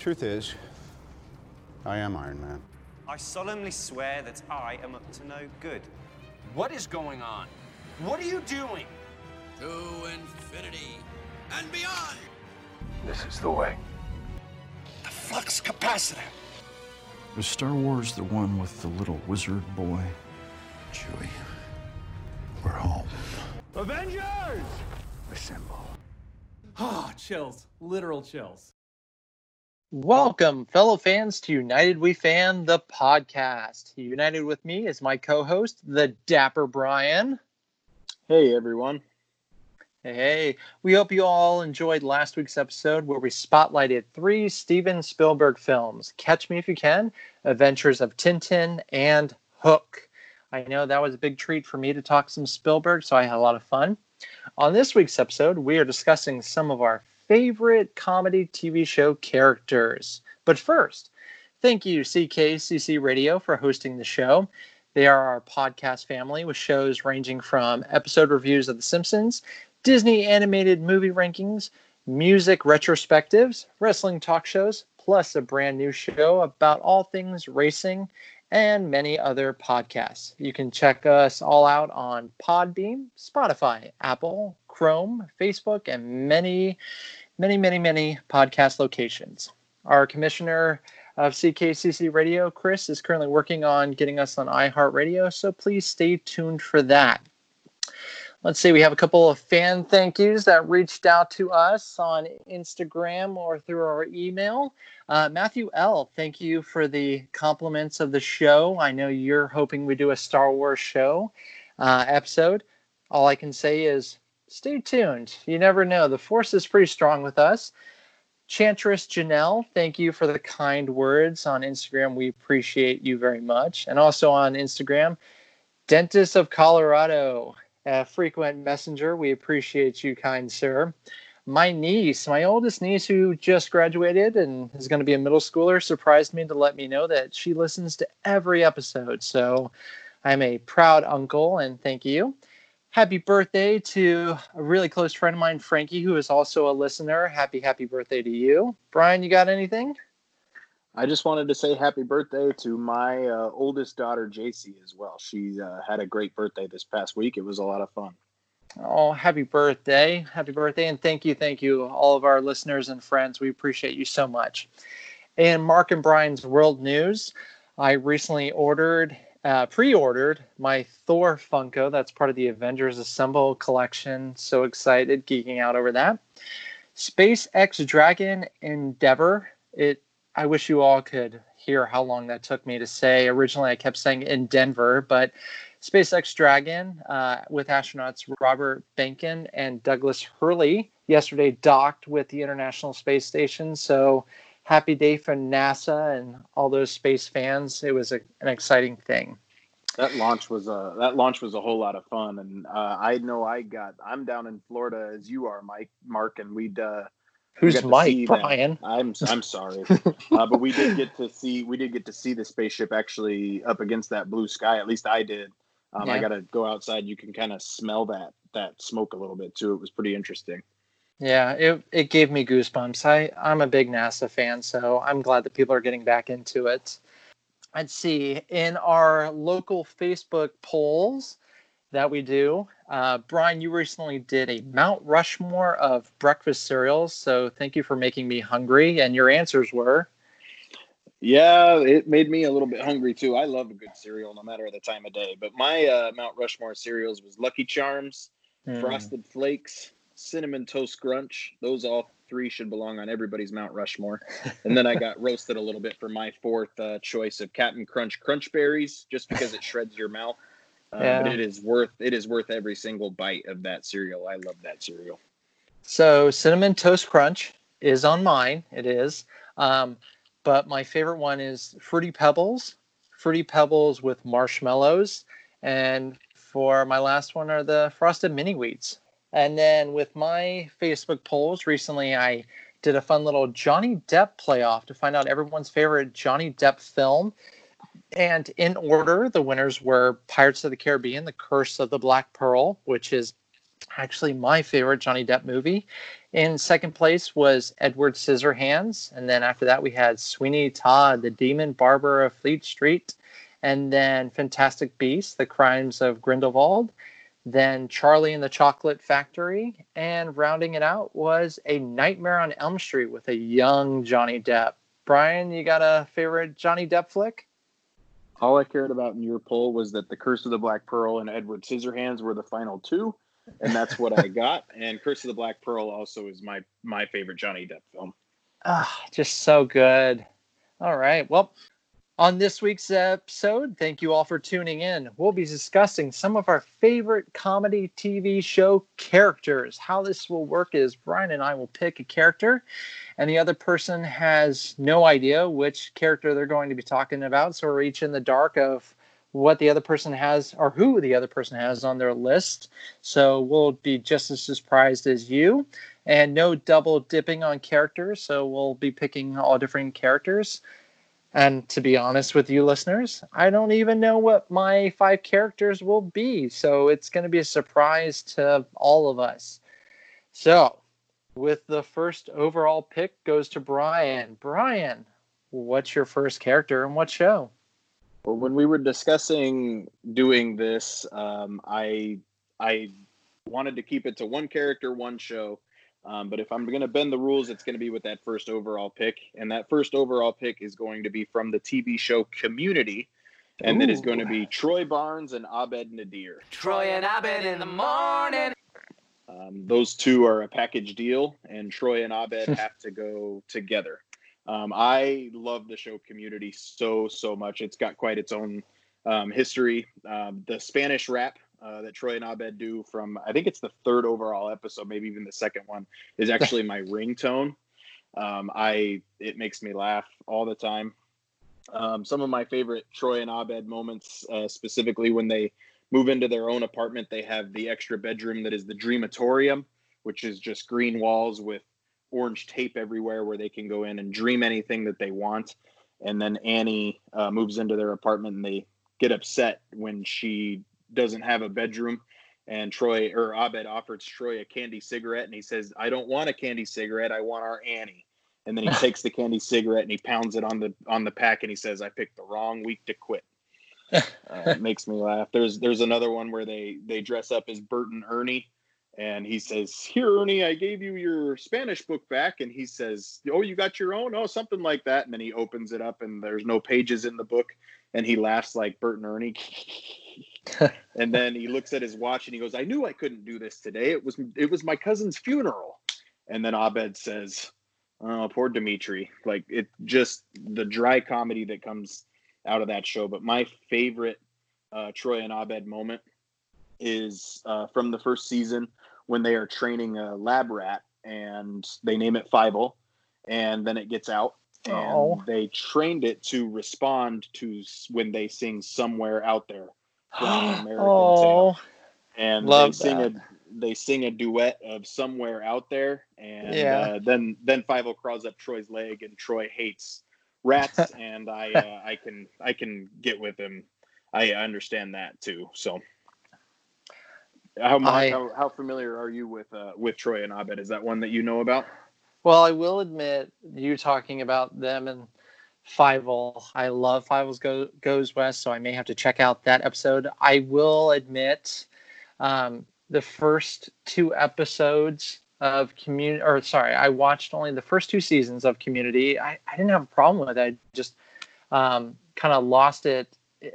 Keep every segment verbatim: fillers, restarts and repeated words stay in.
Truth is, I am Iron Man. I solemnly swear that I am up to no good. What is going on? What are you doing? To infinity and beyond. This is the way. The flux capacitor. Was Star Wars the one with the little wizard boy? Chewie, we're home. Avengers! Assemble. Ah, oh, chills. Literal chills. Welcome, fellow fans, to United We Fan, the podcast. United with me is my co-host, the Dapper Brian. Hey, everyone. Hey, we hope you all enjoyed last week's episode where we spotlighted three Steven Spielberg films, Catch Me If You Can, Adventures of Tintin, and Hook. I know that was a big treat for me to talk some Spielberg, so I had a lot of fun. On this week's episode, we are discussing some of our favorite comedy T V show characters. But first, thank you, C K C C Radio, for hosting the show. They are our podcast family with shows ranging from episode reviews of The Simpsons, Disney animated movie rankings, music retrospectives, wrestling talk shows, plus a brand new show about all things racing and many other podcasts. You can check us all out on Podbean, Spotify, Apple, Chrome, Facebook, and many, many, many, many podcast locations. Our commissioner of C K C C Radio, Chris, is currently working on getting us on iHeartRadio, so please stay tuned for that. Let's see, we have a couple of fan thank yous that reached out to us on Instagram or through our email. Uh, Matthew L., thank you for the compliments of the show. I know you're hoping we do a Star Wars show uh, episode. All I can say is stay tuned. You never know. The force is pretty strong with us. Chantress Janelle, thank you for the kind words on Instagram. We appreciate you very much. And also on Instagram, Dentist of Colorado, a frequent messenger. We appreciate you, kind sir. My niece, my oldest niece, who just graduated and is going to be a middle schooler, surprised me to let me know that she listens to every episode. So I'm a proud uncle, and thank you. Happy birthday to a really close friend of mine, Frankie, who is also a listener. Happy, happy birthday to you. Brian, you got anything? I just wanted to say happy birthday to my uh, oldest daughter, J C, as well. She uh, had a great birthday this past week. It was a lot of fun. Oh, happy birthday. Happy birthday. And thank you. Thank you, all of our listeners and friends. We appreciate you so much. And Mark and Brian's World News. I recently ordered, uh, pre-ordered my Thor Funko. That's part of the Avengers Assemble collection. So excited, geeking out over that. SpaceX Dragon Endeavor. It I wish you all could hear how long that took me to say. Originally, I kept saying in Denver, but SpaceX Dragon uh, with astronauts Robert Behnken and Douglas Hurley yesterday docked with the International Space Station. So happy day for NASA and all those space fans. It was a, an exciting thing. That launch was a that launch was a whole lot of fun, and uh, I know I got. I'm down in Florida as you are, Mike, Mark, and we'd. Uh, Who's Mike, Brian? That. I'm I'm sorry, uh, but we did get to see we did get to see the spaceship actually up against that blue sky. At least I did. Um, yeah. I got to go outside. You can kind of smell that that smoke a little bit too. It was pretty interesting. Yeah, it it gave me goosebumps. I I'm a big NASA fan, so I'm glad that people are getting back into it. Let's see, in our local Facebook polls that we do. Uh, Brian, you recently did a Mount Rushmore of breakfast cereals, so thank you for making me hungry, and your answers were? Yeah, it made me a little bit hungry, too. I love a good cereal, no matter the time of day, but my uh, Mount Rushmore cereals was Lucky Charms, mm. Frosted Flakes, Cinnamon Toast Crunch. Those all three should belong on everybody's Mount Rushmore. And then I got roasted a little bit for my fourth uh, choice of Captain Crunch Crunch Berries, just because it shreds your mouth. Um, yeah. But it is worth it is worth every single bite of that cereal. I love that cereal. So Cinnamon Toast Crunch is on mine. It is. Um, but my favorite one is Fruity Pebbles. Fruity Pebbles with marshmallows. And for my last one are the Frosted Mini Wheats. And then with my Facebook polls, recently I did a fun little Johnny Depp playoff to find out everyone's favorite Johnny Depp film. And in order, the winners were Pirates of the Caribbean, The Curse of the Black Pearl, which is actually my favorite Johnny Depp movie. In second place was Edward Scissorhands. And then after that, we had Sweeney Todd, the Demon Barber of Fleet Street. And then Fantastic Beasts, The Crimes of Grindelwald. Then Charlie and the Chocolate Factory. And rounding it out was A Nightmare on Elm Street with a young Johnny Depp. Brian, you got a favorite Johnny Depp flick? All I cared about in your poll was that The Curse of the Black Pearl and Edward Scissorhands were the final two. And that's what I got. And Curse of the Black Pearl also is my, my favorite Johnny Depp film. Ah, just so good. All right. Well, on this week's episode, thank you all for tuning in. We'll be discussing some of our favorite comedy T V show characters. How this will work is Brian and I will pick a character, and the other person has no idea which character they're going to be talking about. So we're each in the dark of what the other person has or who the other person has on their list. So we'll be just as surprised as you. And no double dipping on characters. So we'll be picking all different characters. And to be honest with you listeners, I don't even know what my five characters will be. So it's going to be a surprise to all of us. So with the first overall pick goes to Brian. Brian, what's your first character and what show? Well, when we were discussing doing this, um, I I wanted to keep it to one character, one show. Um, but if I'm going to bend the rules, it's going to be with that first overall pick. And that first overall pick is going to be from the T V show Community. And Ooh. That is going to be Troy Barnes and Abed Nadir. Troy and Abed in the morning. Um, those two are a package deal, and Troy and Abed have to go together. Um, I love the show Community so, so much. It's got quite its own um, history. Um, the Spanish rap uh, that Troy and Abed do from, I think it's the third overall episode, maybe even the second one, is actually my ringtone. Um, I, it makes me laugh all the time. Um, some of my favorite Troy and Abed moments, uh, specifically when they move into their own apartment, they have the extra bedroom that is the Dreamatorium, which is just green walls with orange tape everywhere where they can go in and dream anything that they want. And then Annie uh, moves into their apartment and they get upset when she doesn't have a bedroom. And Troy or Abed offers Troy a candy cigarette and he says, I don't want a candy cigarette. I want our Annie. And then he takes the candy cigarette and he pounds it on the, on the pack. And he says, I picked the wrong week to quit. Uh, it makes me laugh. There's, there's another one where they, they dress up as Bert and Ernie. And he says, here, Ernie, I gave you your Spanish book back. And he says, oh, you got your own? Oh, something like that. And then he opens it up and there's no pages in the book. And he laughs like Bert and Ernie. And then he looks at his watch and he goes, I knew I couldn't do this today. It was it was my cousin's funeral. And then Abed says, oh, poor Dimitri. Like, it just the dry comedy that comes out of that show. But my favorite uh, Troy and Abed moment is uh, from the first season. When they are training a lab rat and they name it Fievel and then it gets out and oh. they trained it to respond to when they sing Somewhere Out There from an American oh. Tale. And Love they sing that. a they sing a duet of Somewhere Out There and yeah. uh, then then Fievel crawls up Troy's leg and Troy hates rats and I uh, I can I can get with him. I understand that too. So How, much, I, how how familiar are you with uh, with Troy and Abed? Is that one that you know about? Well, I will admit, you talking about them and Fievel. I love Fievel's Go, Goes West, so I may have to check out that episode. I will admit, um, the first two episodes of Community, or sorry, I watched only the first two seasons of Community. I, I didn't have a problem with it. I just um, kind of lost it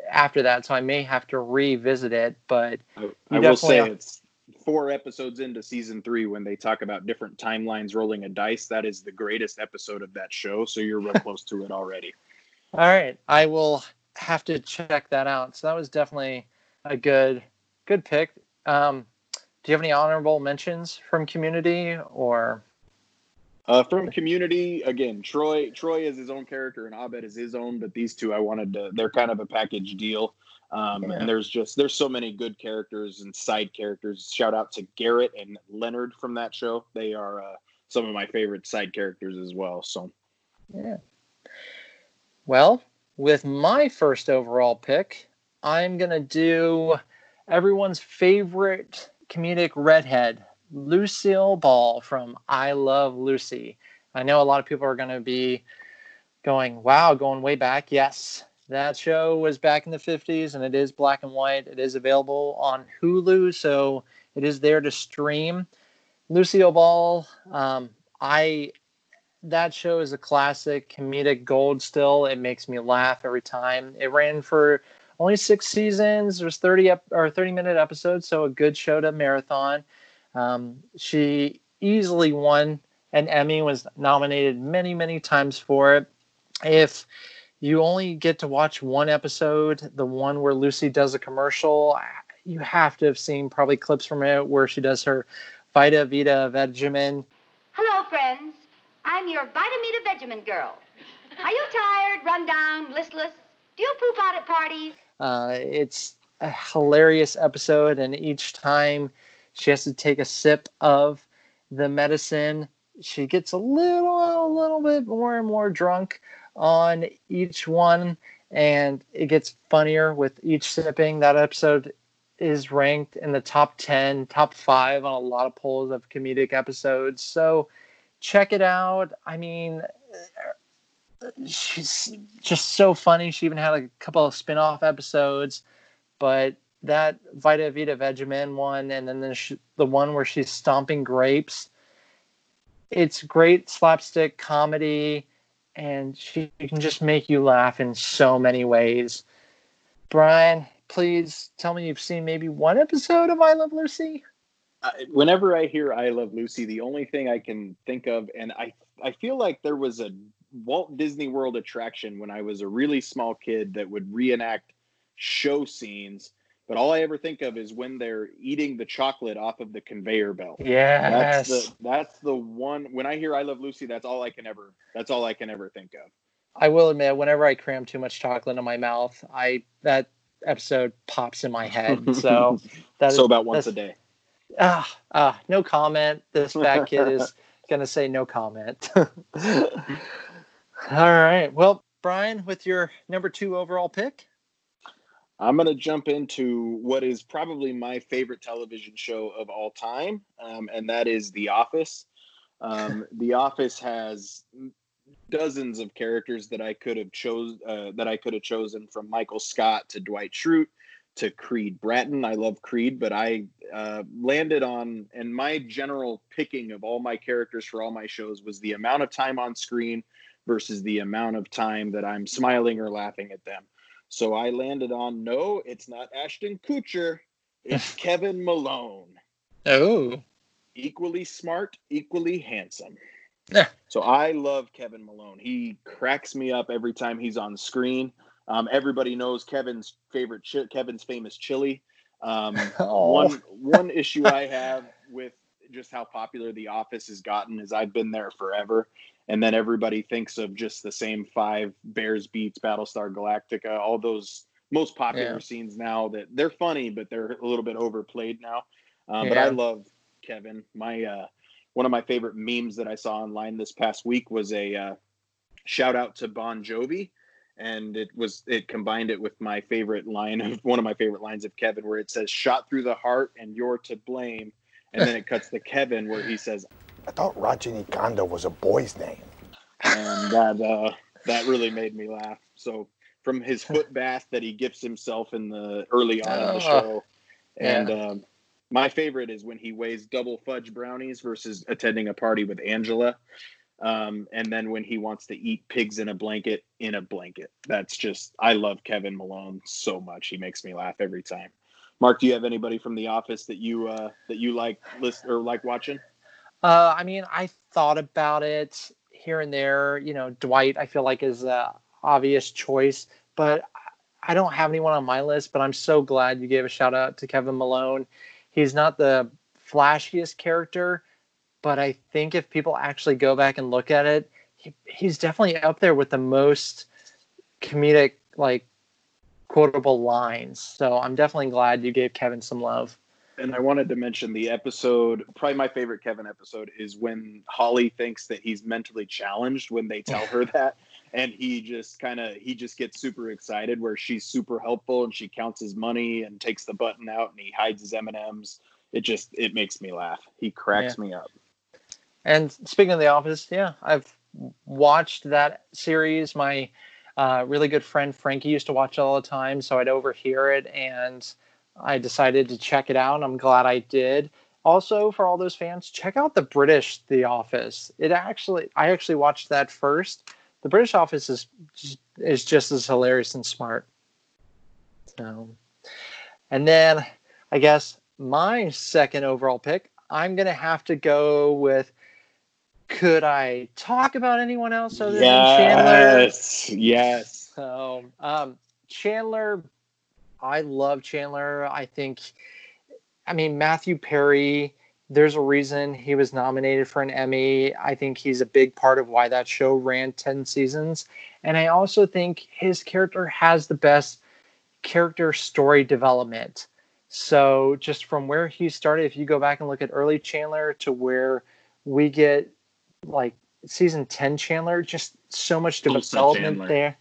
after that, so I may have to revisit it, but I, I will say have... it's four episodes into season three when they talk about different timelines rolling a dice. That is the greatest episode of that show, so you're real close to it already. All right, I will have to check that out. So that was definitely a good good pick. Um, do you have any honorable mentions from Community or... Uh, from Community, again, Troy Troy is his own character and Abed is his own, but these two I wanted to, they're kind of a package deal. Um, yeah. And there's just, there's so many good characters and side characters. Shout out to Garrett and Leonard from that show. They are uh, some of my favorite side characters as well. So, yeah. Well, with my first overall pick, I'm going to do everyone's favorite comedic redhead, Lucille Ball from I Love Lucy. I know a lot of people are going to be going, wow, going way back. Yes, that show was back in the fifties, and it is black and white. It is available on Hulu, so it is there to stream. Lucille Ball, um, I that show is a classic comedic gold still. It makes me laugh every time. It ran for only six seasons. There's thirty ep- or thirty-minute episodes, so a good show to marathon. Um, she easily won an Emmy, was nominated many, many times for it. If you only get to watch one episode, the one where Lucy does a commercial, you have to have seen probably clips from it where she does her Vitameatavegamin. Hello, friends. I'm your Vitameatavegamin girl. Are you tired, run down, listless? Do you poop out at parties? Uh, it's a hilarious episode, and each time she has to take a sip of the medicine, she gets a little, a little bit more and more drunk on each one, and it gets funnier with each sipping. That episode is ranked in the top ten, top five on a lot of polls of comedic episodes. So check it out. I mean, she's just so funny. She even had a couple of spin-off episodes, but that Vitameatavegamin one, and then the, the one where she's stomping grapes. It's great slapstick comedy, and she can just make you laugh in so many ways. Brian, please tell me you've seen maybe one episode of I Love Lucy. Uh, whenever I hear I Love Lucy, the only thing I can think of, and I, I feel like there was a Walt Disney World attraction when I was a really small kid that would reenact show scenes. But all I ever think of is when they're eating the chocolate off of the conveyor belt. Yeah, that's the that's the one. When I hear I Love Lucy, that's all I can ever that's all I can ever think of. I will admit, whenever I cram too much chocolate in my mouth, I that episode pops in my head. So that's so about once a day. Ah, ah, no comment. This fat kid is gonna say no comment. All right. Well, Brian, with your number two overall pick. I'm going to jump into what is probably my favorite television show of all time, um, and that is The Office. Um, The Office has dozens of characters that I could have chose uh, that I could have chosen, from Michael Scott to Dwight Schrute to Creed Bratton. I love Creed, but I uh, landed on, and my general picking of all my characters for all my shows was the amount of time on screen versus the amount of time that I'm smiling or laughing at them. So I landed on, no, it's not Ashton Kutcher, it's Kevin Malone. Oh. Equally smart, equally handsome. Yeah. So I love Kevin Malone. He cracks me up every time he's on screen. Um, everybody knows Kevin's favorite, chi- Kevin's famous chili. Um, oh. One one issue I have with just how popular The Office has gotten is I've been there forever. And then everybody thinks of just the same five Bears Beats, Battlestar Galactica, all those most popular yeah. scenes now that they're funny, but they're a little bit overplayed now. Um, yeah. But I love Kevin. My uh, one of my favorite memes that I saw online this past week was a uh, shout out to Bon Jovi. And it was it combined it with my favorite line of one of my favorite lines of Kevin, where it says, "Shot through the heart and you're to blame." And then it cuts to Kevin where he says, "I thought Rajinikanth was a boy's name." And that uh, that really made me laugh. So from his foot bath that he gifts himself in the early on oh, in the show. And yeah. um, my favorite is when he weighs double fudge brownies versus attending a party with Angela. Um, and then when he wants to eat pigs in a blanket, in a blanket. That's just, I love Kevin Malone so much. He makes me laugh every time. Mark, do you have anybody from The Office that you uh, that you like list or like watching? Uh, I mean, I thought about it here and there. You know, Dwight, I feel like, is an obvious choice, but I don't have anyone on my list. But I'm so glad you gave a shout out to Kevin Malone. He's not the flashiest character, but I think if people actually go back and look at it, he, he's definitely up there with the most comedic, like, quotable lines. So I'm definitely glad you gave Kevin some love. And I wanted to mention the episode, probably my favorite Kevin episode, is when Holly thinks that he's mentally challenged when they tell her that. And he just kind of, he just gets super excited, where she's super helpful and she counts his money and takes the button out and he hides his M and M's. it just, it makes me laugh. He cracks yeah. me up. And speaking of The Office, yeah, I've watched that series. My uh, really good friend Frankie used to watch it all the time, so I'd overhear it, and I decided to check it out, and I'm glad I did. Also, for all those fans, check out the British The Office. It actually, I actually watched that first. The British Office is is just as hilarious and smart. So, and then I guess my second overall pick, I'm gonna have to go with. Could I talk about anyone else other yes, than Chandler? Yes, yes. So, um, Chandler, I love Chandler. I think. I mean, Matthew Perry, there's a reason he was nominated for an Emmy. I think he's a big part of why that show ran ten seasons. And I also think his character has the best character story development. So just from where he started, if you go back and look at early Chandler to where we get like season ten Chandler, just so much development there.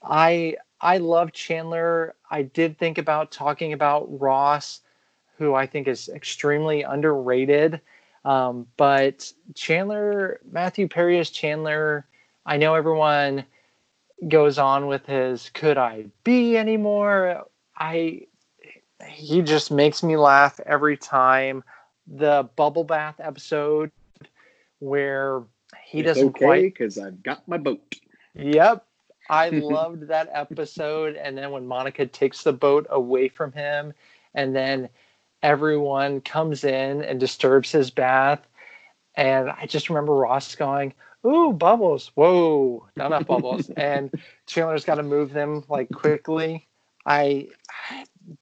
I, I love Chandler. I did think about talking about Ross, who I think is extremely underrated. Um, but Chandler, Matthew Perry as Chandler, I know everyone goes on with his, could I be anymore? I, he just makes me laugh every time. The bubble bath episode where he it's doesn't okay, quite. Cause I've got my boat. Yep. I loved that episode. And then when Monica takes the boat away from him, and then everyone comes in and disturbs his bath. And I just remember Ross going, ooh, bubbles. Whoa, not enough bubbles. And Chandler's got to move them like quickly. I,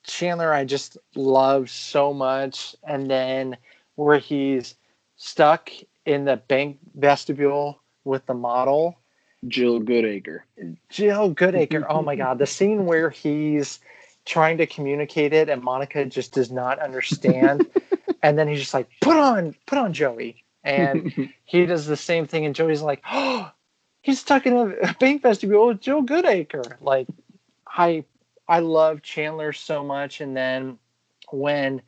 Chandler, I just love so much. And then where he's stuck in the bank vestibule with the model. Jill Goodacre. Jill Goodacre. Oh my God. The scene where he's trying to communicate it and Monica just does not understand. And then he's just like, put on, put on Joey. And he does the same thing. And Joey's like, oh, he's stuck in a bank vestibule with Jill Goodacre. Like I, I love Chandler so much. And then when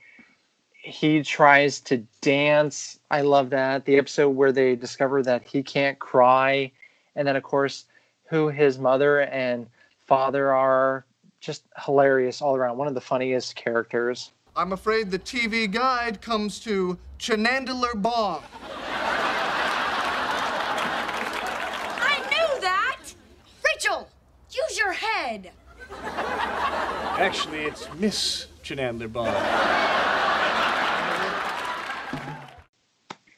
he tries to dance, I love that. The episode where they discover that he can't cry. And then of course, who his mother and father are, just hilarious all around. One of the funniest characters. I'm afraid the T V guide comes to Chanandler Baugh. I knew that! Rachel, use your head. Actually, it's Miss Chanandler Baugh.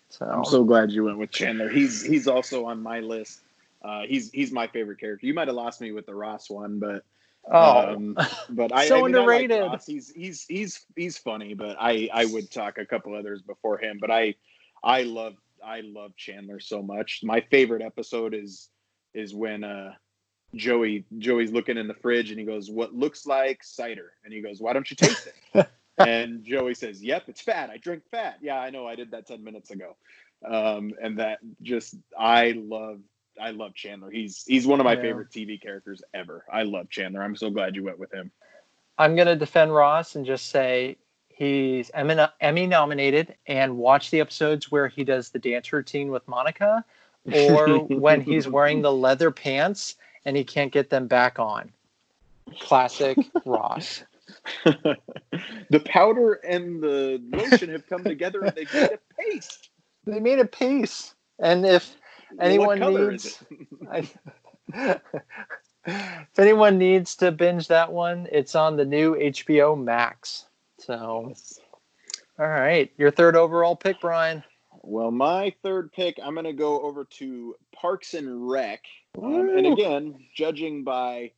So. I'm so glad you went with Chandler. He's he's also on my list. Uh, he's he's my favorite character. You might have lost me with the Ross one, but Oh, um, but I, so I mean, underrated. I like Ross. He's he's he's he's funny, but I, I would talk a couple others before him. But I I love I love Chandler so much. My favorite episode is is when uh, Joey Joey's looking in the fridge and he goes, "What looks like cider?" And he goes, "Why don't you taste it?" And Joey says, "Yep, it's fat. I drink fat. Yeah, I know. I did that ten minutes ago." Um, and that just I love. I love Chandler. He's he's one of my yeah. favorite T V characters ever. I love Chandler. I'm so glad you went with him. I'm going to defend Ross and just say he's Emmy nominated, and watch the episodes where he does the dance routine with Monica, or when he's wearing the leather pants and he can't get them back on. Classic Ross. The powder and the lotion have come together and they made a paste. They made a paste. And if anyone needs I, if anyone needs to binge that one, it's on the new H B O Max. So yes. All right, your third overall pick, Brian. Well, my third pick, I'm gonna go over to Parks and Rec. Um, and again, judging by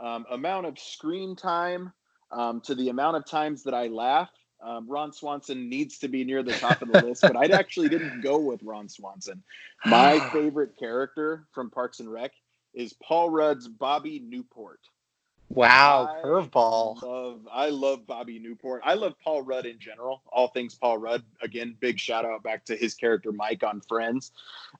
um amount of screen time um to the amount of times that I laugh, Um, Ron Swanson needs to be near the top of the list, but I actually didn't go with Ron Swanson. My favorite character from Parks and Rec is Paul Rudd's Bobby Newport. Wow, curveball. I love, I love Bobby Newport. I love Paul Rudd in general, all things Paul Rudd. Again, big shout out back to his character Mike on Friends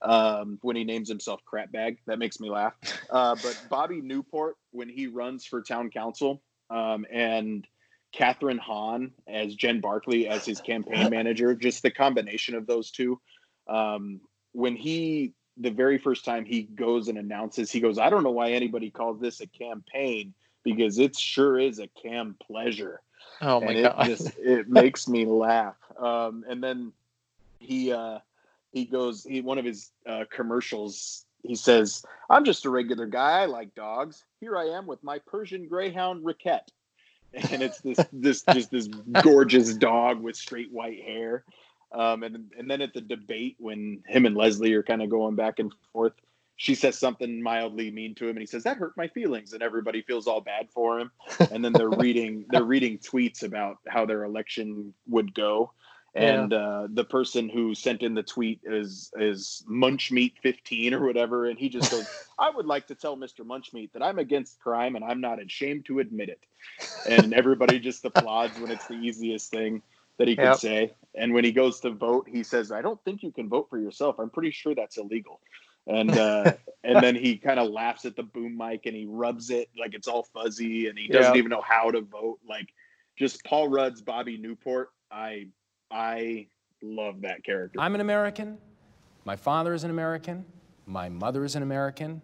um, when he names himself Crapbag. That makes me laugh. Uh, but Bobby Newport, when he runs for town council um, and Catherine Hahn as Jen Barkley as his campaign manager, just the combination of those two. Um, when he, the very first time he goes and announces, he goes, I don't know why anybody calls this a campaign, because it sure is a cam pleasure. Oh my and God. It just, it makes me laugh. Um, and then he, uh, he goes, he, one of his uh, commercials, he says, I'm just a regular guy. I like dogs. Here I am with my Persian Greyhound Riquette. And it's this, this, just this gorgeous dog with straight white hair. Um, and, and then at the debate, when him and Leslie are kind of going back and forth, she says something mildly mean to him, and he says, that hurt my feelings. And everybody feels all bad for him. And then they're reading, they're reading tweets about how their election would go. And yeah. uh, the person who sent in the tweet is is Munchmeat fifteen or whatever. And he just goes, I would like to tell Mister Munchmeat that I'm against crime and I'm not ashamed to admit it. And everybody just applauds when it's the easiest thing that he yep. could say. And when he goes to vote, he says, I don't think you can vote for yourself. I'm pretty sure that's illegal. And uh, and then he kind of laughs at the boom mic and he rubs it like it's all fuzzy. And he doesn't yep. even know how to vote. Like, just Paul Rudd's Bobby Newport. I I love that character. I'm an American. My father is an American. My mother is an American.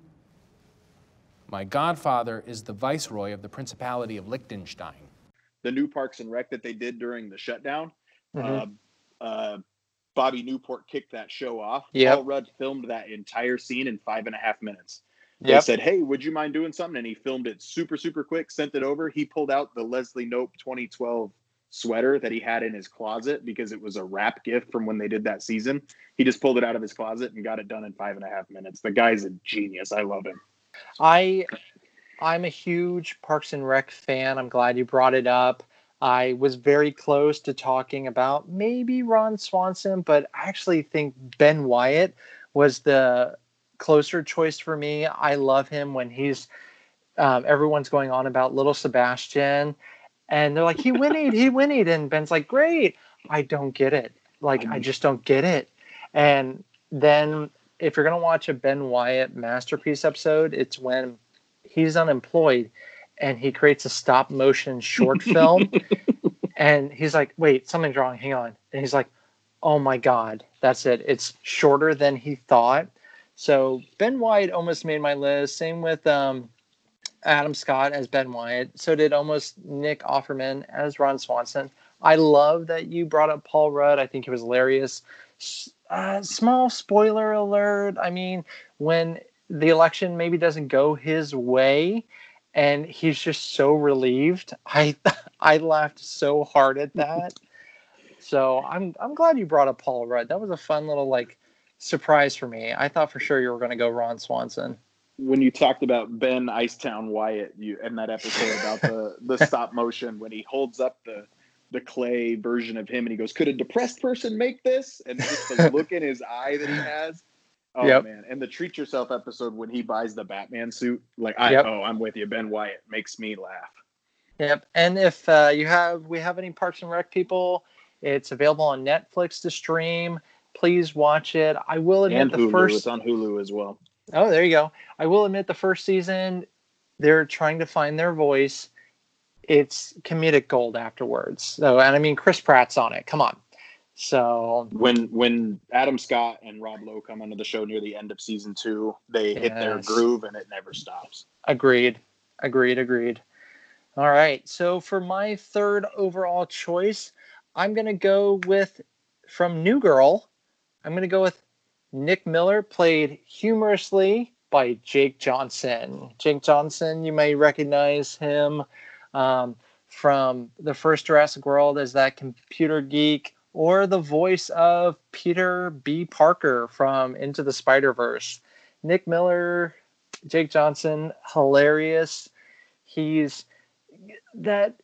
My godfather is the viceroy of the Principality of Liechtenstein. The new Parks and Rec that they did during the shutdown, mm-hmm. uh, uh, Bobby Newport kicked that show off. Yep. Paul Rudd filmed that entire scene in five and a half minutes. They yep. said, hey, would you mind doing something? And he filmed it super, super quick, sent it over. He pulled out the Leslie Knope twenty twelve sweater that he had in his closet because it was a wrap gift from when they did that season. He just pulled it out of his closet and got it done in five and a half minutes. The guy's a genius. I love him. I, I'm a huge Parks and Rec fan. I'm glad you brought it up. I was very close to talking about maybe Ron Swanson, but I actually think Ben Wyatt was the closer choice for me. I love him when he's, um, everyone's going on about Little Sebastian. And they're like, he whinnied, he whinnied. And Ben's like, great. I don't get it. Like, I just don't get it. And then if you're going to watch a Ben Wyatt masterpiece episode, it's when he's unemployed and he creates a stop motion short film. And he's like, wait, something's wrong. Hang on. And he's like, oh my God, that's it. It's shorter than he thought. So Ben Wyatt almost made my list. Same with, um, Adam Scott as Ben Wyatt. So did almost Nick Offerman as Ron Swanson. I love that you brought up Paul Rudd. I think he was hilarious. Uh, small spoiler alert. I mean, when the election maybe doesn't go his way and he's just so relieved. I I laughed so hard at that. So I'm I'm glad you brought up Paul Rudd. That was a fun little like surprise for me. I thought for sure you were going to go Ron Swanson. When you talked about Ben Icetown Wyatt, you and that episode about the, the stop motion, when he holds up the, the clay version of him and he goes, could a depressed person make this? And just the look in his eye that he has. Oh yep. man. And the treat yourself episode when he buys the Batman suit, like, I, yep. oh, I'm with you. Ben Wyatt makes me laugh. Yep. And if uh, you have, we have any Parks and Rec people, it's available on Netflix to stream. Please watch it. I will admit and the Hulu. first it's on Hulu as well. Oh, there you go. I will admit the first season, they're trying to find their voice. It's comedic gold afterwards. So, and I mean, Chris Pratt's on it. Come on. So when when Adam Scott and Rob Lowe come onto the show near the end of season two, they yes. hit their groove and it never stops. Agreed. Agreed. Agreed. All right. So for my third overall choice, I'm going to go with, from New Girl, I'm going to go with Nick Miller, played humorously by Jake Johnson. Jake Johnson, you may recognize him um, from the first Jurassic World as that computer geek, or the voice of Peter B. Parker from Into the Spider-Verse. Nick Miller, Jake Johnson, hilarious. He's that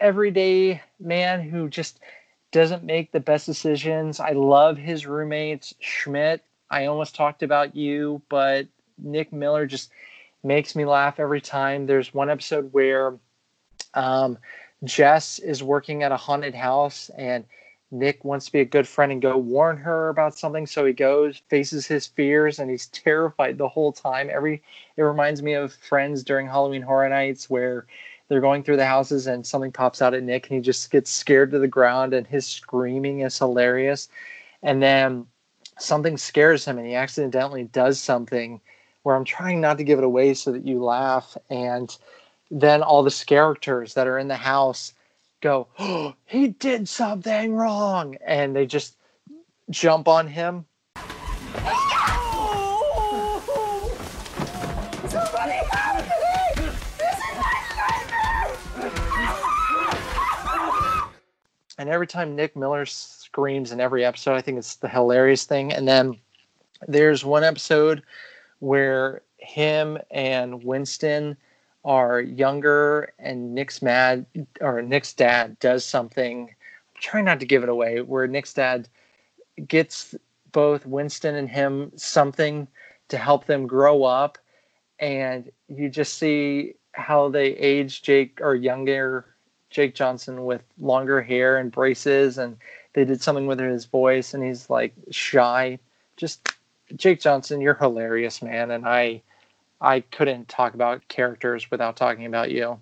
everyday man who just doesn't make the best decisions. I love his roommates, Schmidt. I almost talked about you, but Nick Miller just makes me laugh every time. There's one episode where um, Jess is working at a haunted house and Nick wants to be a good friend and go warn her about something. So he goes, faces his fears, and he's terrified the whole time. Every It reminds me of Friends during Halloween Horror Nights where they're going through the houses and something pops out at Nick and he just gets scared to the ground and his screaming is hilarious. And then something scares him and he accidentally does something where I'm trying not to give it away so that you laugh. And then all the characters that are in the house go, oh, he did something wrong. And they just jump on him. And every time Nick Miller screams in every episode, I think it's the hilarious thing. And then there's one episode where him and Winston are younger and Nick's mad, or Nick's dad does something. I'm trying not to give it away, where Nick's dad gets both Winston and him something to help them grow up. And you just see how they age Jake, or younger Jake Johnson, with longer hair and braces, and they did something with his voice and he's like shy. Just Jake Johnson, you're hilarious, man. And I, I couldn't talk about characters without talking about you.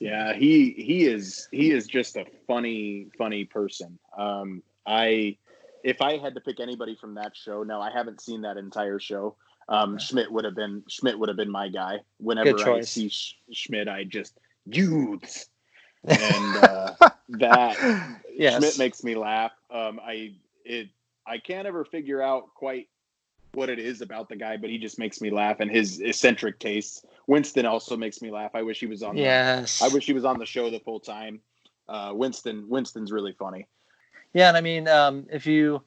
Yeah, he, he is, he is just a funny, funny person. Um, I, if I had to pick anybody from that show, no, I haven't seen that entire show. Um, Schmidt would have been, Schmidt would have been my guy. Whenever I see Sch- Schmidt, I just, youths, and uh that yes. Schmidt makes me laugh. um I it I can't ever figure out quite what it is about the guy, but he just makes me laugh, and his eccentric tastes. Winston also makes me laugh. I wish he was on yes the, I wish he was on the show the full time. uh Winston Winston's really funny. Yeah, and I mean, um if you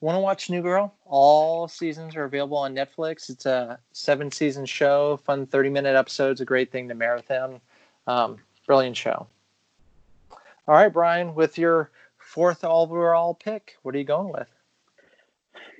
want to watch New Girl, all seasons are available on Netflix. It's a seven season show, fun thirty minute episodes, a great thing to marathon. Um, brilliant show. All right, Brian, with your fourth overall pick, what are you going with?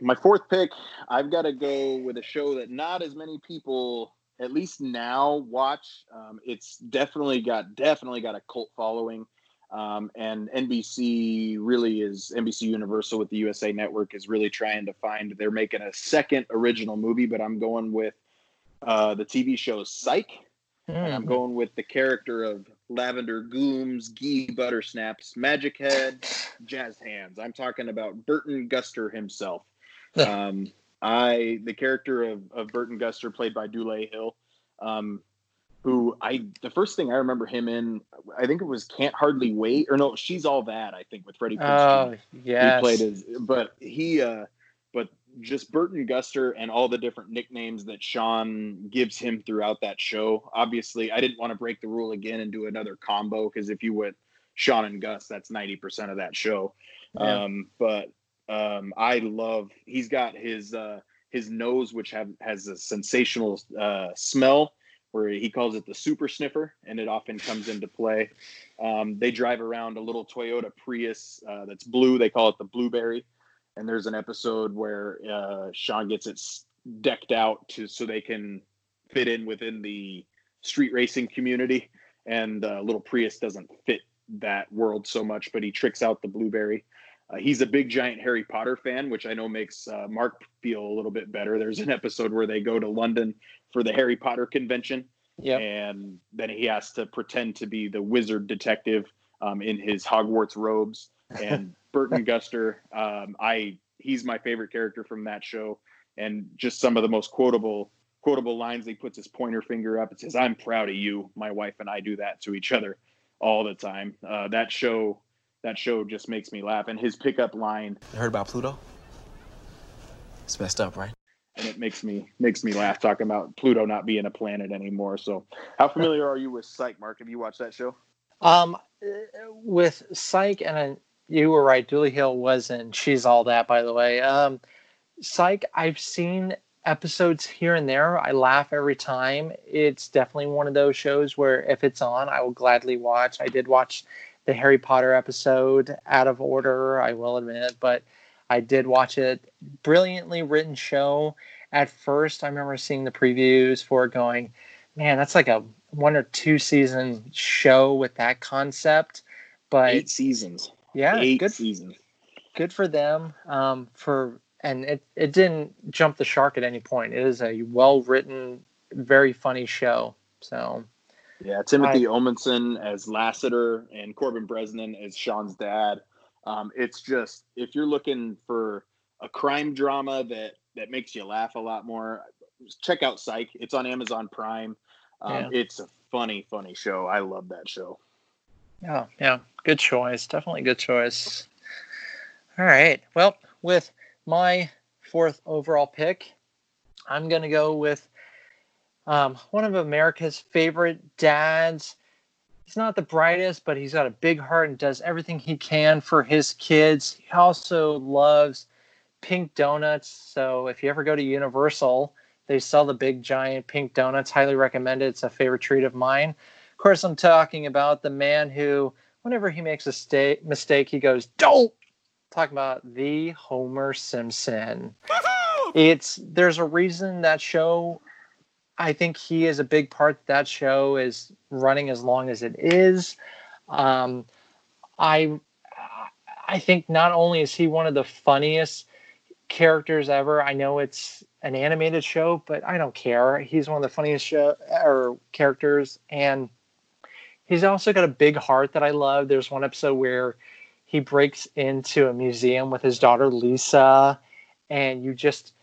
My fourth pick, I've got to go with a show that not as many people, at least now, watch. Um, it's definitely got definitely got a cult following, um, and N B C really is, N B C Universal with the U S A Network is really trying to find, they're making a second original movie, but I'm going with uh, the T V show Psych. And I'm going with the character of Lavender Gooms, Gee Buttersnaps, Magic Head, Jazz Hands. I'm talking about Burton Guster himself. um, I the character of, of Burton Guster, played by Dooley Hill, um, who I the first thing I remember him in, I think it was Can't Hardly Wait, or no, She's All That, I think, with Freddie Prinze. Oh, yes. He played his, but he, uh, but just Burton Guster and all the different nicknames that Sean gives him throughout that show. Obviously, I didn't want to break the rule again and do another combo, because if you went Sean and Gus, that's ninety percent of that show. Yeah. Um, but um, I love, he's got his uh, his nose, which have, has a sensational uh, smell, where he calls it the super sniffer, and it often comes into play. Um, they drive around a little Toyota Prius uh, that's blue. They call it the Blueberry. And there's an episode where uh, Sean gets it decked out to so they can fit in within the street racing community. And uh, little Prius doesn't fit that world so much, but he tricks out the Blueberry. Uh, he's a big, giant Harry Potter fan, which I know makes uh, Mark feel a little bit better. There's an episode where they go to London for the Harry Potter convention. Yep. And then he has to pretend to be the wizard detective um, in his Hogwarts robes. And Burton Guster, um, I he's my favorite character from that show, and just some of the most quotable quotable lines. He puts his pointer finger up and says, "I'm proud of you." My wife and I do that to each other all the time. Uh, that show, that show just makes me laugh. And his pickup line, "You heard about Pluto? It's messed up, right?" And it makes me makes me laugh, talking about Pluto not being a planet anymore. So, how familiar are you with Psych, Mark? Have you watched that show? Um, with Psych and a You were right. Dooley Hill was in She's All That, by the way. Um, Psych, I've seen episodes here and there. I laugh every time. It's definitely one of those shows where if it's on, I will gladly watch. I did watch the Harry Potter episode out of order, I will admit, but I did watch it. Brilliantly written show. At first, I remember seeing the previews for it going, man, that's like a one or two season show with that concept. But eight seasons. Yeah, Eight good seasons. Good for them. Um, for and it, it didn't jump the shark at any point. It is a well written, very funny show. So Yeah, Timothy I, Omenson as Lassiter and Corbin Bresnan as Sean's dad. Um, it's just, if you're looking for a crime drama that, that makes you laugh a lot more, check out Psych. It's on Amazon Prime. Um, yeah. It's a funny, funny show. I love that show. Oh, yeah. Good choice. Definitely good choice. All right. Well, with my fourth overall pick, I'm going to go with um, one of America's favorite dads. He's not the brightest, but he's got a big heart and does everything he can for his kids. He also loves pink donuts. So if you ever go to Universal, they sell the big, giant pink donuts. Highly recommended. It's a favorite treat of mine. Of course, I'm talking about the man who, whenever he makes a sta- mistake, he goes, "Don't!" Talking about the Homer Simpson. Woo-hoo! It's there's a reason that show, I think he is a big part that show is running as long as it is. Um, I I think not only is he one of the funniest characters ever, I know it's an animated show, but I don't care. He's one of the funniest show or characters, and he's also got a big heart that I love. There's one episode where he breaks into a museum with his daughter Lisa, and you just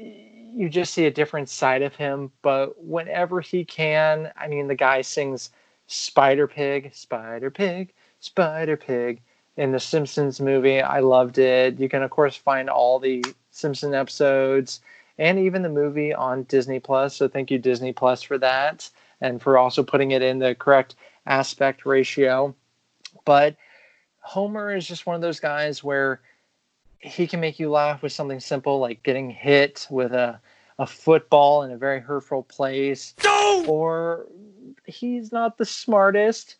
you just see a different side of him. But whenever he can, I mean, the guy sings "Spider Pig, Spider Pig, Spider Pig" in the Simpsons movie. I loved it. You can of course find all the Simpson episodes and even the movie on Disney Plus. So thank you, Disney Plus, for that, and for also putting it in the correct aspect ratio. But Homer is just one of those guys where he can make you laugh with something simple, like getting hit with a, a football in a very hurtful place. No! Or he's not the smartest.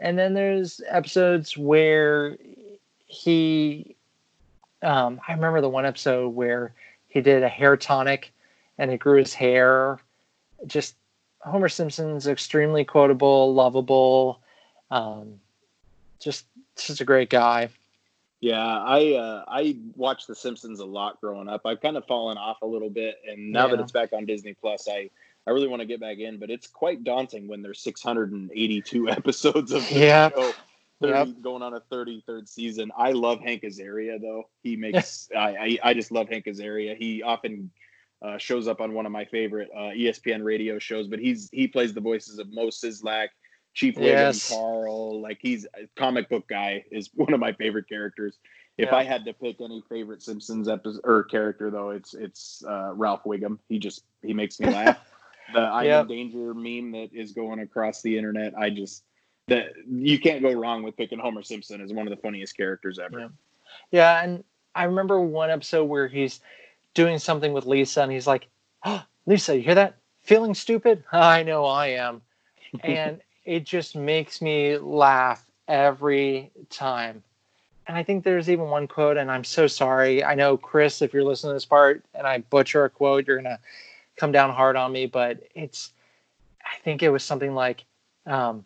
And then there's episodes where he... Um, I remember the one episode where he did a hair tonic and it grew his hair. Just Homer Simpson's extremely quotable, lovable, um, just just a great guy. Yeah, I uh, I watched The Simpsons a lot growing up. I've kind of fallen off a little bit, and now yeah. that it's back on Disney Plus, I, I really want to get back in. But it's quite daunting when there's six hundred eighty-two episodes of the yeah. show. thirty, yep. Going on a thirty-third season. I love Hank Azaria, though. He makes yeah. I, I I just love Hank Azaria. He often uh, shows up on one of my favorite uh, E S P N radio shows, but he's he plays the voices of Mo Sizlak, Chief yes. William Carl. Like, he's a comic book guy is one of my favorite characters. If yeah. I had to pick any favorite Simpsons episode or character, though, it's it's uh, Ralph Wiggum. He just he makes me laugh. The I yep. am danger meme that is going across the internet. I just That you can't go wrong with picking Homer Simpson as one of the funniest characters ever. Yeah. yeah, and I remember one episode where he's doing something with Lisa, and he's like, "Oh, Lisa, you hear that? Feeling stupid? I know I am." And it just makes me laugh every time. And I think there's even one quote, and I'm so sorry. I know, Chris, if you're listening to this part and I butcher a quote, you're going to come down hard on me, but it's, I think it was something like, um,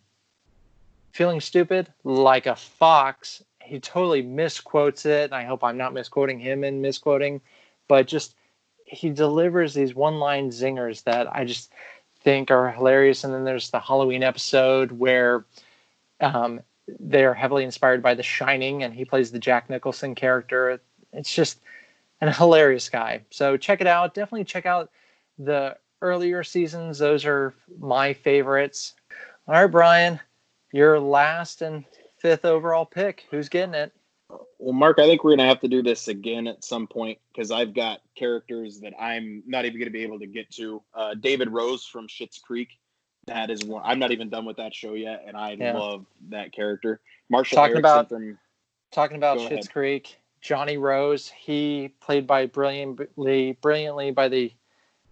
"Feeling stupid like a fox." He totally misquotes it, and I hope I'm not misquoting him and misquoting, but just he delivers these one-line zingers that I just think are hilarious. And then there's the Halloween episode where um, they're heavily inspired by The Shining, and he plays the Jack Nicholson character. It's just an hilarious guy. So check it out. Definitely check out the earlier seasons. Those are my favorites. All right, Brian. Your last and fifth overall pick. Who's getting it? Well, Mark, I think we're going to have to do this again at some point because I've got characters that I'm not even going to be able to get to. Uh, David Rose from Schitt's Creek. That is one. I'm not even done with that show yet, and I yeah. love that character. Marshall talking Erickson about, from... Talking about Schitt's Creek, Johnny Rose. He played by brilliantly, brilliantly by the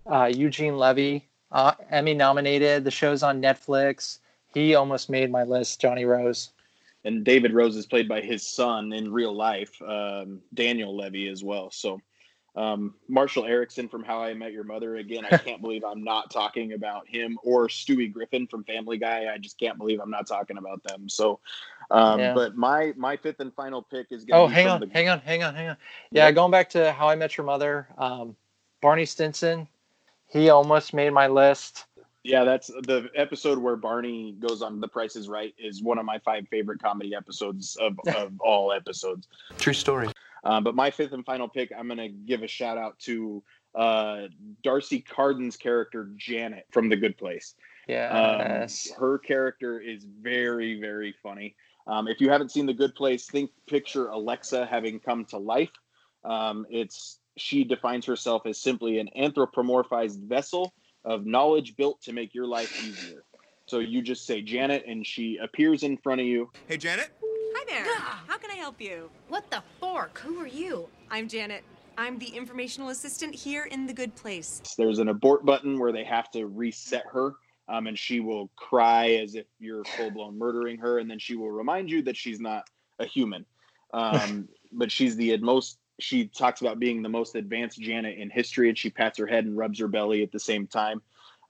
uh, Eugene Levy. Uh, Emmy nominated. The show's on Netflix. He almost made my list, Johnny Rose. And David Rose is played by his son in real life, um, Daniel Levy, as well. So um, Marshall Erickson from How I Met Your Mother. Again, I can't believe I'm not talking about him. Or Stewie Griffin from Family Guy. I just can't believe I'm not talking about them. So, um, yeah. But my my fifth and final pick is going to oh, be hang on, the... hang on, hang on, hang on. Yeah, yep. Going back to How I Met Your Mother, um, Barney Stinson, he almost made my list. Yeah, that's the episode where Barney goes on The Price is Right is one of my five favorite comedy episodes of, of all episodes. True story. Uh, but my fifth and final pick, I'm going to give a shout out to uh, Darcy Carden's character, Janet, from The Good Place. Yeah, um, her character is very, very funny. Um, if you haven't seen The Good Place, think picture Alexa having come to life. Um, it's she defines herself as simply an anthropomorphized vessel of knowledge built to make your life easier. So you just say Janet and she appears in front of you. Hey, Janet. Hi there. How can I help you? What the fork? Who are you? I'm Janet. I'm the informational assistant here in The Good Place. There's an abort button where they have to reset her. Um, and she will cry as if you're full-blown murdering her, and then she will remind you that she's not a human. Um, but she's the most, she talks about being the most advanced Janet in history, and she pats her head and rubs her belly at the same time.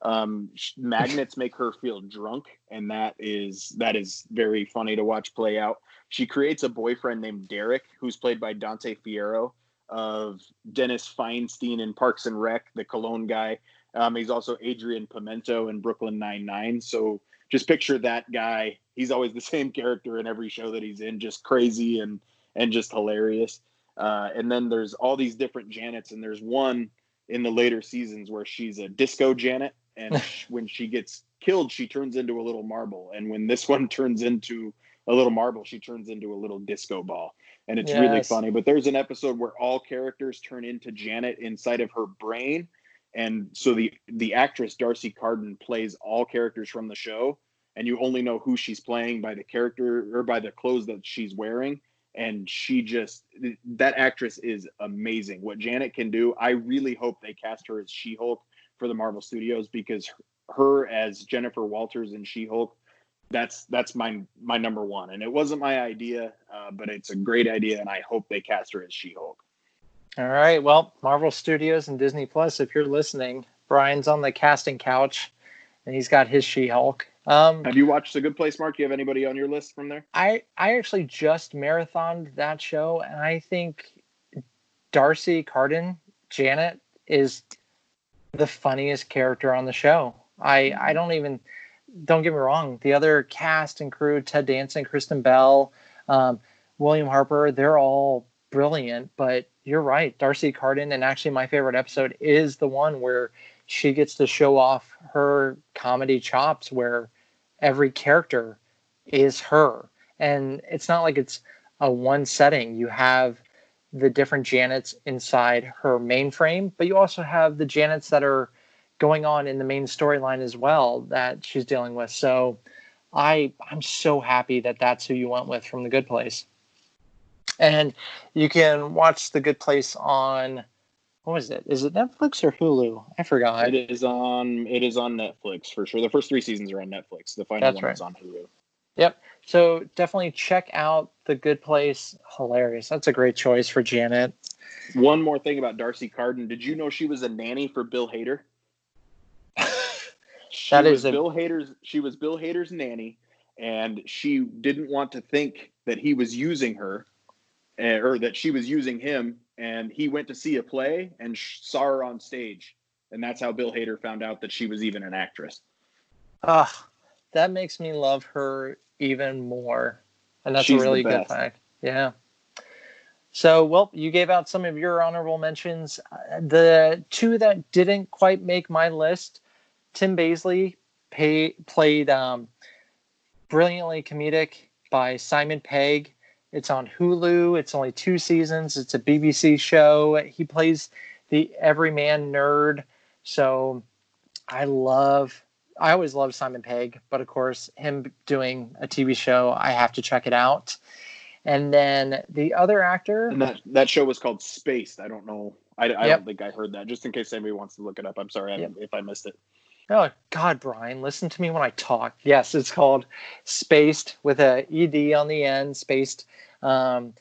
Um, she, magnets make her feel drunk, and that is that is very funny to watch play out. She creates a boyfriend named Derek, who's played by Dante Fierro of Dennis Feinstein in Parks and Rec, the Cologne guy. Um, he's also Adrian Pimento in Brooklyn Nine-Nine. So just picture that guy. He's always the same character in every show that he's in, just crazy and and just hilarious. Uh, and then there's all these different Janets, and there's one in the later seasons where she's a disco Janet. And she, when she gets killed, she turns into a little marble. And when this one turns into a little marble, she turns into a little disco ball. And it's yes. really funny. But there's an episode where all characters turn into Janet inside of her brain. And so the, the actress, Darcy Carden, plays all characters from the show, and you only know who she's playing by the character or by the clothes that she's wearing. And she just, that actress is amazing. What Janet can do, I really hope they cast her as She-Hulk for the Marvel Studios, because her as Jennifer Walters in She-Hulk, that's that's my my number one. And it wasn't my idea, uh, but it's a great idea, and I hope they cast her as She-Hulk. All right, well, Marvel Studios and Disney Plus, if you're listening, Brian's on the casting couch, and he's got his She-Hulk. Um, have you watched The Good Place, Mark? Do you have anybody on your list from there? I, I actually just marathoned that show, and I think Darcy Carden, Janet, is the funniest character on the show. I, I don't even, don't get me wrong, the other cast and crew, Ted Danson, Kristen Bell, um, William Harper, they're all brilliant, but you're right, Darcy Carden, and actually my favorite episode is the one where she gets to show off her comedy chops, where every character is her, and it's not like it's a one setting. You have the different Janets inside her mainframe, but you also have the Janets that are going on in the main storyline as well that she's dealing with. So I I'm so happy that that's who you went with from The Good Place. And you can watch The Good Place on, what was it? Is it Netflix or Hulu? I forgot. It is on It is on Netflix for sure. The first three seasons are on Netflix. The final That's one right. is on Hulu. Yep. So definitely check out The Good Place. Hilarious. That's a great choice for Janet. One more thing about Darcy Carden. Did you know she was a nanny for Bill Hader? that is a... Bill Hader's. She was Bill Hader's nanny, and she didn't want to think that he was using her. or that she was using him, and he went to see a play and sh- saw her on stage. And that's how Bill Hader found out that she was even an actress. Ah, that makes me love her even more. And that's She's a really good fact. Yeah. So, well, you gave out some of your honorable mentions. The two that didn't quite make my list, Tim Baisley pay, played um, brilliantly comedic by Simon Pegg. It's on Hulu. It's only two seasons. It's a B B C show. He plays the everyman nerd. So I love, I always love Simon Pegg, but of course him doing a T V show, I have to check it out. And then the other actor. And that, that show was called Spaced. I don't know. I, I yep. don't think I heard that, just in case anybody wants to look it up. I'm sorry yep. I, if I missed it. Oh, God, Brian, listen to me when I talk. Yes, it's called Spaced with a E D on the end, Spaced. Um,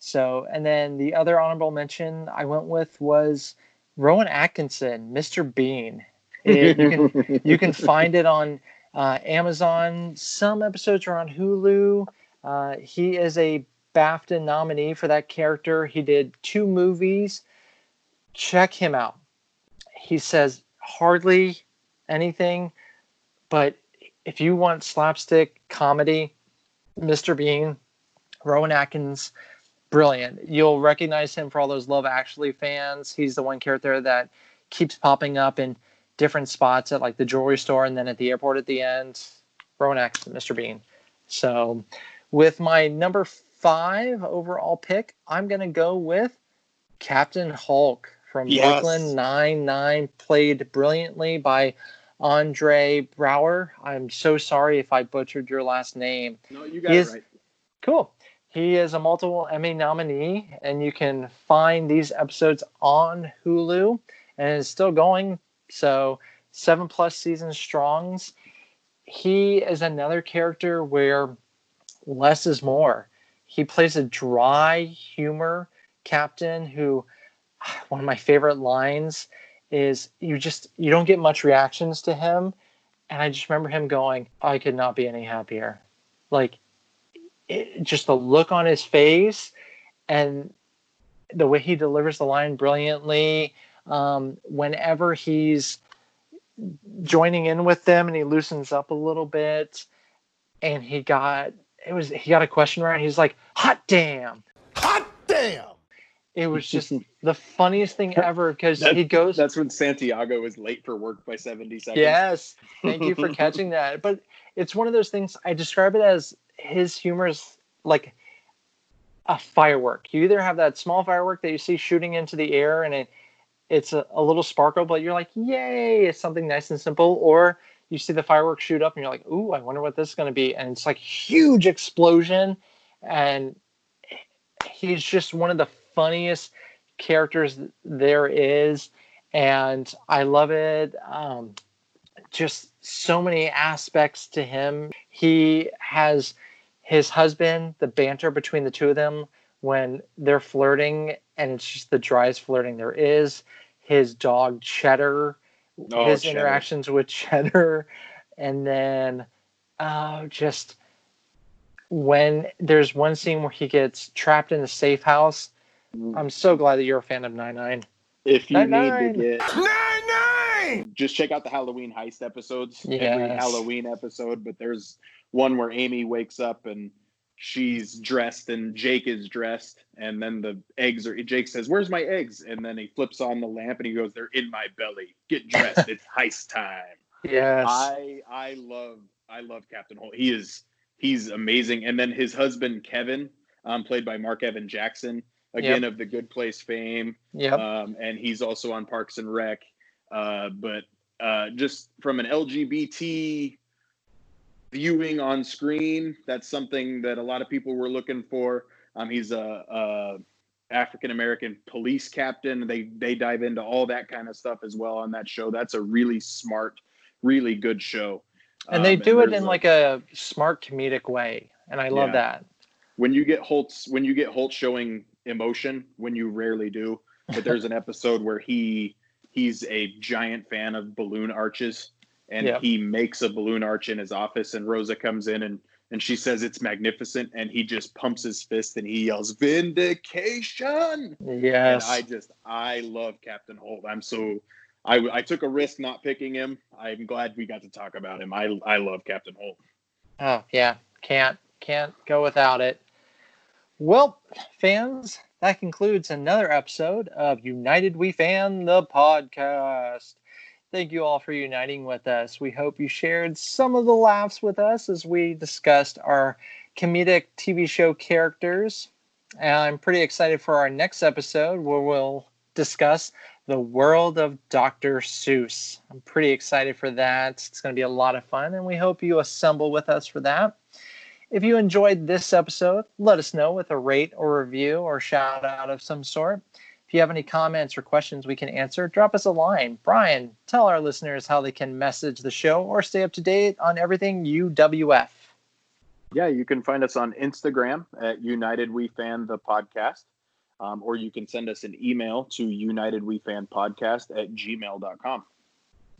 so, and then the other honorable mention I went with was Rowan Atkinson, Mister Bean. It, you, can, you can find it on uh, Amazon. Some episodes are on Hulu. Uh, he is a BAFTA nominee for that character. He did two movies. Check him out. He says hardly anything But if you want slapstick comedy, Mister Bean, Rowan Atkins, brilliant. You'll recognize him for all those Love Actually fans. He's the one character that keeps popping up in different spots at like the jewelry store and then at the airport at the end. Rowan Atkinson, Mister Bean. So with my number five overall pick, I'm going to go with Captain Hulk from yes. Brooklyn Nine-Nine, played brilliantly by Andre Brower. I'm so sorry if I butchered your last name. No, you got is, it right. Cool. He is a multiple Emmy nominee, and you can find these episodes on Hulu, and it's still going. So seven plus seasons strongs. He is another character where less is more. He plays a dry humor captain who, one of my favorite lines is, you just, you don't get much reactions to him. And I just remember him going, I could not be any happier. Like it, just the look on his face and the way he delivers the line brilliantly. Um, whenever he's joining in with them and he loosens up a little bit and he got, it was, he got a question right. He's like, hot damn, hot damn. It was just the funniest thing ever because he goes... That's when Santiago was late for work by seventy seconds. Yes. Thank you for catching that. But it's one of those things, I describe it as his humor is like a firework. You either have that small firework that you see shooting into the air and it, it's a, a little sparkle, but you're like, yay, it's something nice and simple. Or you see the firework shoot up and you're like, ooh, I wonder what this is going to be. And it's like huge explosion. And he's just one of the funniest characters there is, and I love it. Um, just so many aspects to him. He has his husband, the banter between the two of them when they're flirting, and it's just the driest flirting there is. His dog Cheddar, oh, his Cheddar. interactions with Cheddar, and then uh, just when there's one scene where he gets trapped in a safe house. I'm so glad that you're a fan of Nine-Nine. If you Nine-Nine. need to get Nine-Nine, just check out the Halloween heist episodes. Yes. Every Halloween episode, but there's one where Amy wakes up and she's dressed and Jake is dressed, and then the eggs are. Jake says, "Where's my eggs?" And then he flips on the lamp and he goes, "They're in my belly. Get dressed. It's heist time." Yes, I I love I love Captain Holt. He is he's amazing. And then his husband Kevin, um, played by Mark Evan Jackson. Again, yep. of The Good Place fame. Yep. Um, and he's also on Parks and Rec. Uh, but uh, just from an L G B T viewing on screen, that's something that a lot of people were looking for. Um, he's a, a African-American police captain. They, they dive into all that kind of stuff as well on that show. That's a really smart, really good show. And they um, do and it in a, like a smart comedic way. And I love yeah. that. When you get Holt's, when you get Holt showing emotion, when you rarely do, but there's an episode where he he's a giant fan of balloon arches, and yep. he makes a balloon arch in his office, and Rosa comes in and and she says it's magnificent, and he just pumps his fist and he yells vindication. Yes. And I just I love Captain Holt. I'm so I I took a risk not picking him. I'm glad we got to talk about him. I I love Captain Holt. Oh yeah, can't can't go without it. Well, fans, that concludes another episode of United We Fan, the podcast. Thank you all for uniting with us. We hope you shared some of the laughs with us as we discussed our comedic T V show characters. And I'm pretty excited for our next episode where we'll discuss the world of Doctor Seuss. I'm pretty excited for that. It's going to be a lot of fun, and we hope you assemble with us for that. If you enjoyed this episode, let us know with a rate or review or shout out of some sort. If you have any comments or questions we can answer, drop us a line. Brian, tell our listeners how they can message the show or stay up to date on everything U W F. Yeah, you can find us on Instagram at United We Fan the Podcast, um, or you can send us an email to unitedwefanpodcast at gmail dot com.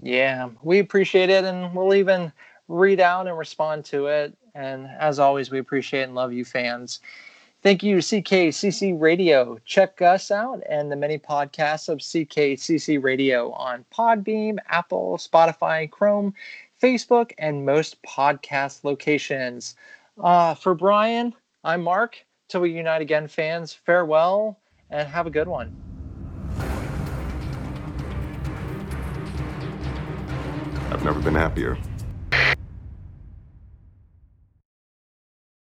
Yeah, we appreciate it, and we'll even read out and respond to it. And as always, we appreciate and love you, fans. Thank you, C K C C Radio. Check us out and the many podcasts of C K C C Radio on Podbean, Apple, Spotify, Chrome, Facebook, and most podcast locations. Uh, for Brian, I'm Mark. Till we unite again, fans, farewell and have a good one. I've never been happier.